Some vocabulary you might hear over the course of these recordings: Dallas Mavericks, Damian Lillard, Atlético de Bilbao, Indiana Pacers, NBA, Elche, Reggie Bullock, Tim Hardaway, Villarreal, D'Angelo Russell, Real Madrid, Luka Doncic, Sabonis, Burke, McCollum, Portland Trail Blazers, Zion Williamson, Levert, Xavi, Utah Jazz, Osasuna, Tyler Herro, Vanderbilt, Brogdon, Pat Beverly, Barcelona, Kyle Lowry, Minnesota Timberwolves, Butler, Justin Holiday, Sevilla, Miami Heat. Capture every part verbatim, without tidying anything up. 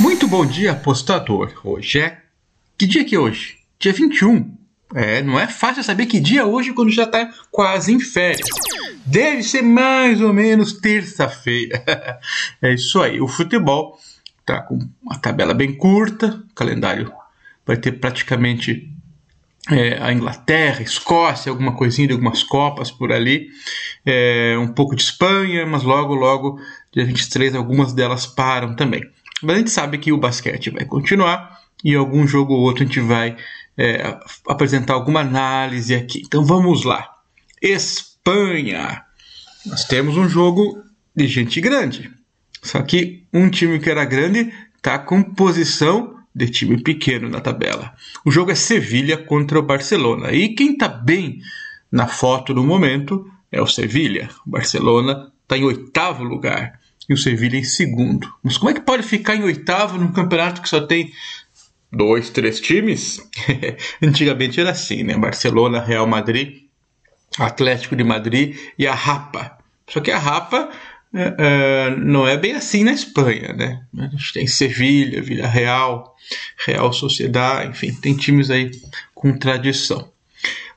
Muito bom dia, apostador. Hoje é... Que dia que é hoje? Dia vinte e um. É, não é fácil saber que dia é hoje quando já tá quase em férias. Deve ser mais ou menos terça-feira. É isso aí. O futebol tá com uma tabela bem curta. O calendário vai ter praticamente... É, a Inglaterra, Escócia, alguma coisinha de algumas copas por ali, é, um pouco de Espanha, mas logo, logo, dia vinte e três, algumas delas param também. Mas a gente sabe que o basquete vai continuar e algum jogo ou outro a gente vai é, apresentar alguma análise aqui. Então vamos lá. Espanha. Nós temos um jogo de gente grande. Só que um time que era grande está com posição... de time pequeno na tabela. O jogo é Sevilla contra o Barcelona. E quem está bem na foto no momento é o Sevilla. O Barcelona está em oitavo lugar e o Sevilla em segundo. Mas como é que pode ficar em oitavo num campeonato que só tem dois, três times? Antigamente era assim, né? Barcelona, Real Madrid, Atlético de Madrid e a Rapa. Só que a Rapa... Uh, não é bem assim na Espanha, né? A gente tem Sevilla, Villarreal, Real Sociedade, enfim, tem times aí com tradição.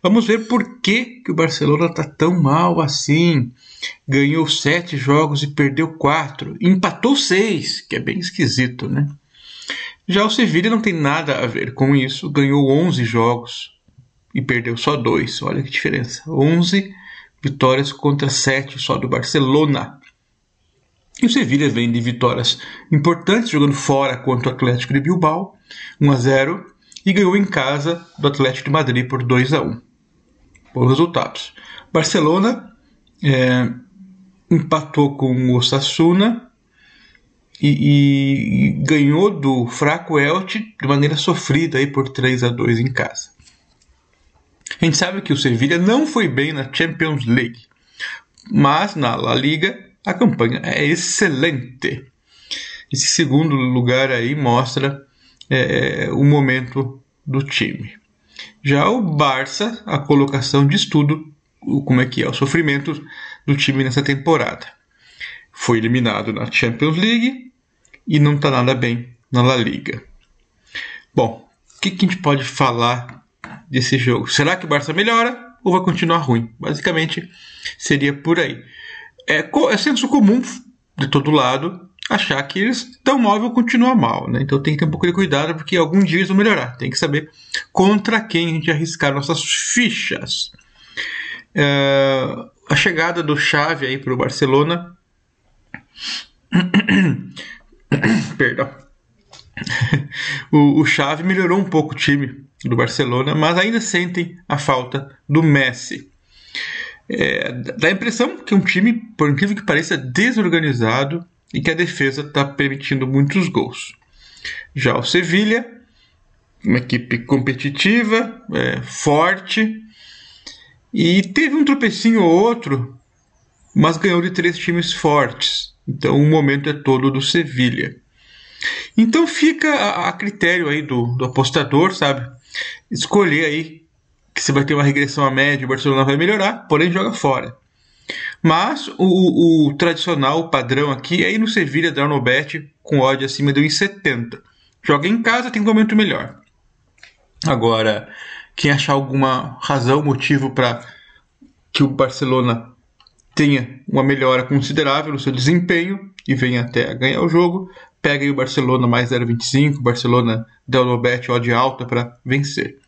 Vamos ver por que, que o Barcelona está tão mal assim. Ganhou sete jogos e perdeu quatro. Empatou seis, que é bem esquisito, né? Já o Sevilla não tem nada a ver com isso. Ganhou onze jogos e perdeu só dois. Olha que diferença. onze vitórias contra sete só do Barcelona. E o Sevilla vem de vitórias importantes, jogando fora contra o Atlético de Bilbao, um a zero, e ganhou em casa do Atlético de Madrid por dois a um. Bons resultados. Barcelona é, empatou com o Osasuna e, e, e ganhou do fraco Elche de maneira sofrida aí por três a dois em casa. A gente sabe que o Sevilla não foi bem na Champions League, mas na La Liga... a campanha é excelente. Esse segundo lugar aí mostra é, o momento do time. Já o Barça, a colocação de estudo, como é que é o sofrimento do time nessa temporada. Foi eliminado na Champions League e não está nada bem na La Liga. Bom, o que, que a gente pode falar desse jogo? Será que o Barça melhora ou vai continuar ruim? Basicamente seria por aí. É, é senso comum de todo lado achar que eles estão mal e vão continuar mal, né? Então tem que ter um pouco de cuidado porque algum dia eles vão melhorar. Tem que saber contra quem a gente arriscar nossas fichas. É, a chegada do Xavi aí para o Barcelona perdão o, o Xavi melhorou um pouco o time do Barcelona, mas ainda sentem a falta do Messi. É, dá a impressão que é um time, por incrível que pareça, desorganizado e que a defesa está permitindo muitos gols. Já o Sevilla, uma equipe competitiva, é, forte, e teve um tropecinho ou outro, mas ganhou de três times fortes. Então o momento é todo do Sevilla. Então fica a, a critério aí do, do apostador, sabe? Escolher aí que você vai ter uma regressão à média, o Barcelona vai melhorar, porém joga fora. Mas o, o tradicional, o padrão aqui, é ir no Sevilla, dar no bet, com odd acima de um vírgula setenta. Joga em casa, tem um momento melhor. Agora, quem achar alguma razão, motivo para que o Barcelona tenha uma melhora considerável no seu desempenho e venha até ganhar o jogo, pega aí o Barcelona mais zero vírgula vinte e cinco, o Barcelona dá no bet, odd alta para vencer.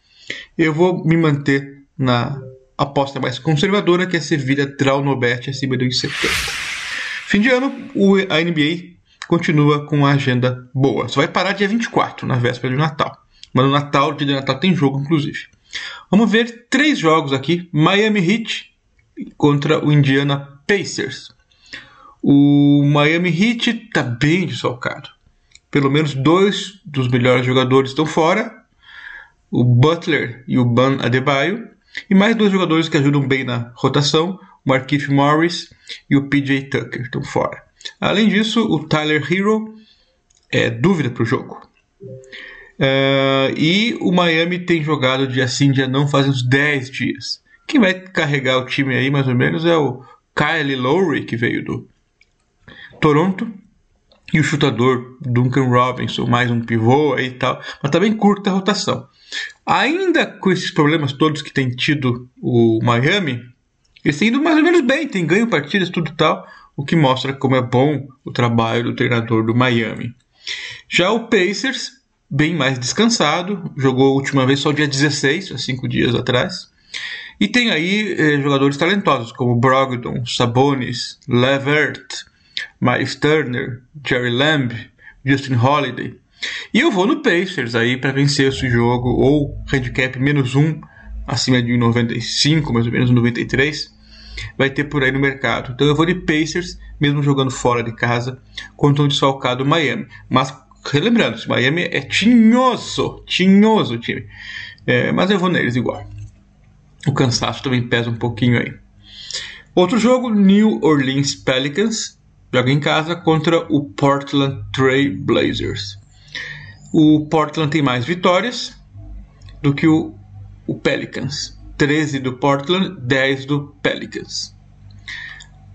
Eu vou me manter na aposta mais conservadora, que é a Sevilla Draw no Bet acima de um vírgula setenta. Fim de ano, a N B A continua com a agenda boa. Só vai parar dia vinte e quatro, na véspera do Natal. Mas no Natal, o dia de Natal tem jogo, inclusive. Vamos ver três jogos aqui. Miami Heat contra o Indiana Pacers. O Miami Heat está bem desfalcado. Pelo menos dois dos melhores jogadores estão fora. O Butler e o Bam Adebayo, e mais dois jogadores que ajudam bem na rotação, o Markieff Morris e o P J. Tucker, estão fora. Além disso, o Tyler Herro é dúvida para o jogo. Uh, e o Miami tem jogado dia sim, dia não, faz uns dez dias. Quem vai carregar o time aí, mais ou menos, é o Kyle Lowry, que veio do Toronto, e o chutador Duncan Robinson, mais um pivô aí e tal, mas tá bem curta a rotação. Ainda com esses problemas todos que tem tido o Miami, eles têm ido mais ou menos bem, tem ganho partidas, tudo tal, o que mostra como é bom o trabalho do treinador do Miami. Já o Pacers, bem mais descansado, jogou a última vez só dia dezesseis, há cinco dias atrás, e tem aí eh, jogadores talentosos como Brogdon, Sabonis, Levert, Myles Turner, Jerry Lamb, Justin Holiday. E eu vou no Pacers aí para vencer esse jogo, ou handicap menos um, acima de um vírgula noventa e cinco, mais ou menos um vírgula noventa e três, vai ter por aí no mercado. Então eu vou de Pacers, mesmo jogando fora de casa, contra um desfalcado Miami. Mas, relembrando, esse Miami é tinhoso, tinhoso o time. É, mas eu vou neles igual. O cansaço também pesa um pouquinho aí. Outro jogo, New Orleans Pelicans, joga em casa contra o Portland Trail Blazers. O Portland tem mais vitórias do que o, o Pelicans. treze do Portland, dez do Pelicans.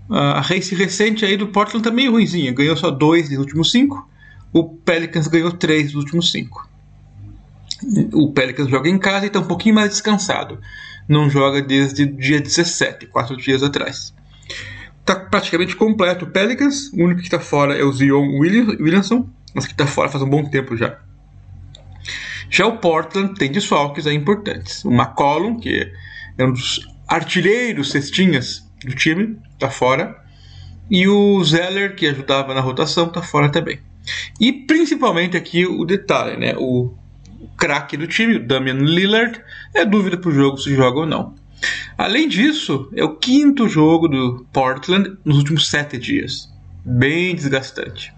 A race recente aí do Portland tá meio ruimzinha. Ganhou só dois dos últimos cinco. O Pelicans ganhou três dos últimos cinco. O Pelicans joga em casa e tá um pouquinho mais descansado. Não joga desde o dia dezessete, quatro dias atrás. Tá praticamente completo o Pelicans. O único que tá fora é o Zion Williamson, mas que tá fora faz um bom tempo já. Já o Portland tem desfalques aí importantes. O McCollum, que é um dos artilheiros cestinhas do time, tá fora. E o Zeller, que ajudava na rotação, tá fora também. E principalmente aqui o detalhe, né? O craque do time, o Damian Lillard, é dúvida pro jogo se joga ou não. Além disso, é o quinto jogo do Portland nos últimos sete dias. Bem desgastante.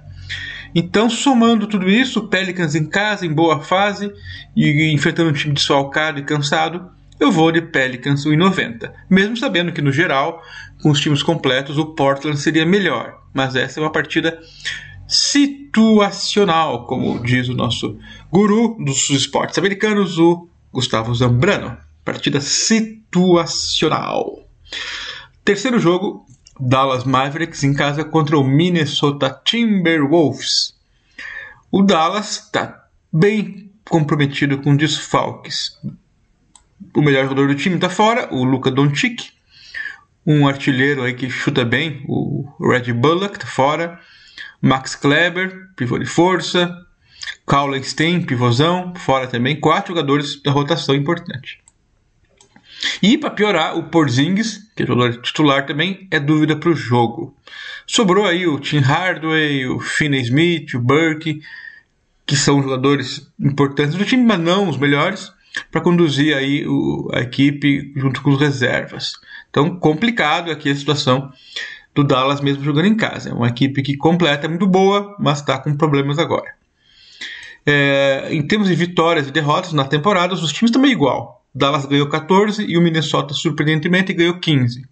Então, somando tudo isso, Pelicans em casa, em boa fase, e enfrentando um time desfalcado e cansado, eu vou de Pelicans um vírgula noventa. Mesmo sabendo que, no geral, com os times completos, o Portland seria melhor. Mas essa é uma partida situacional, como diz o nosso guru dos esportes americanos, o Gustavo Zambrano. Partida situacional. Terceiro jogo, Dallas Mavericks em casa contra o Minnesota Timberwolves. O Dallas está bem comprometido com desfalques. O melhor jogador do time está fora, o Luka Doncic. Um artilheiro aí que chuta bem, o Reggie Bullock está fora. Max Kleber, pivô de força. Kyle Stein, pivôzão, fora também. Quatro jogadores da rotação importante. E, para piorar, o Porzingis, que é jogador titular também, é dúvida para o jogo. Sobrou aí o Tim Hardaway, o Finney Smith, o Burke, que são jogadores importantes do time, mas não os melhores, para conduzir aí o, a equipe junto com os reservas. Então, complicado aqui a situação do Dallas mesmo jogando em casa. É uma equipe que completa, é muito boa, mas está com problemas agora. É, em termos de vitórias e derrotas na temporada, os times também igual. Dallas ganhou quatorze e o Minnesota, surpreendentemente, ganhou quinze.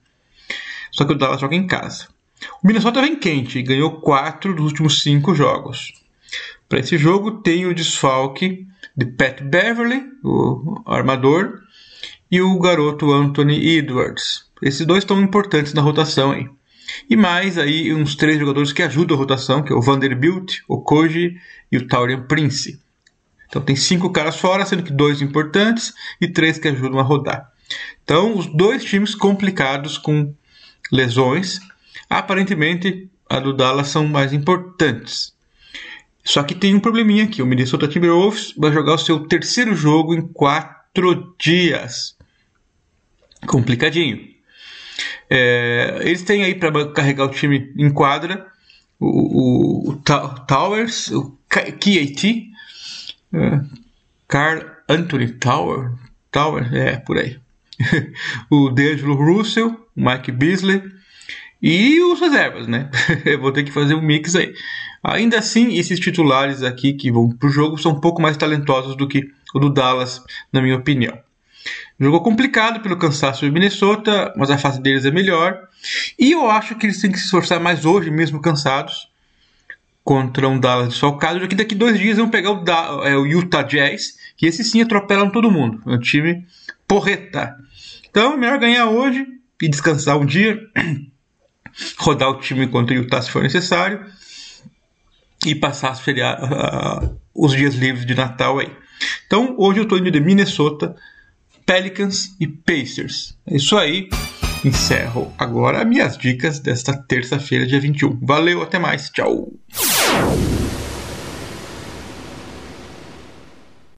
Só que o Dallas joga em casa. O Minnesota vem quente e ganhou quatro dos últimos cinco jogos. Para esse jogo tem o desfalque de Pat Beverly, o armador, e o garoto Anthony Edwards. Esses dois estão importantes na rotação, hein? E mais aí uns três jogadores que ajudam a rotação, que é o Vanderbilt, o Koji e o Taurean Prince. Então tem cinco caras fora, sendo que dois importantes e três que ajudam a rodar. Então os dois times complicados com lesões. Aparentemente a do Dallas são mais importantes. Só que tem um probleminha aqui. O Minnesota Timberwolves vai jogar o seu terceiro jogo em quatro dias. Complicadinho. É, eles têm aí para carregar o time em quadra o, o, o, o Towers, o K A T, Uh, Carl Anthony Tower, Tower é por aí, o D'Angelo Russell, o Mike Beasley e os reservas, né? Eu vou ter que fazer um mix aí. Ainda assim, esses titulares aqui que vão pro jogo são um pouco mais talentosos do que o do Dallas, na minha opinião. Jogo complicado pelo cansaço de Minnesota, mas a fase deles é melhor e eu acho que eles têm que se esforçar mais hoje, mesmo cansados, contra um Dallas desfalcado, já que daqui dois dias vão pegar o, da, é, o Utah Jazz, que esse sim atropelam todo mundo. É um time porreta. Então é melhor ganhar hoje e descansar um dia, rodar o time contra o Utah se for necessário, e passar os, feriados, uh, os dias livres de Natal aí. Então, hoje eu estou indo de Minnesota, Pelicans e Pacers. É isso aí. Encerro agora minhas dicas desta terça-feira, dia vinte e um. Valeu, até mais. Tchau.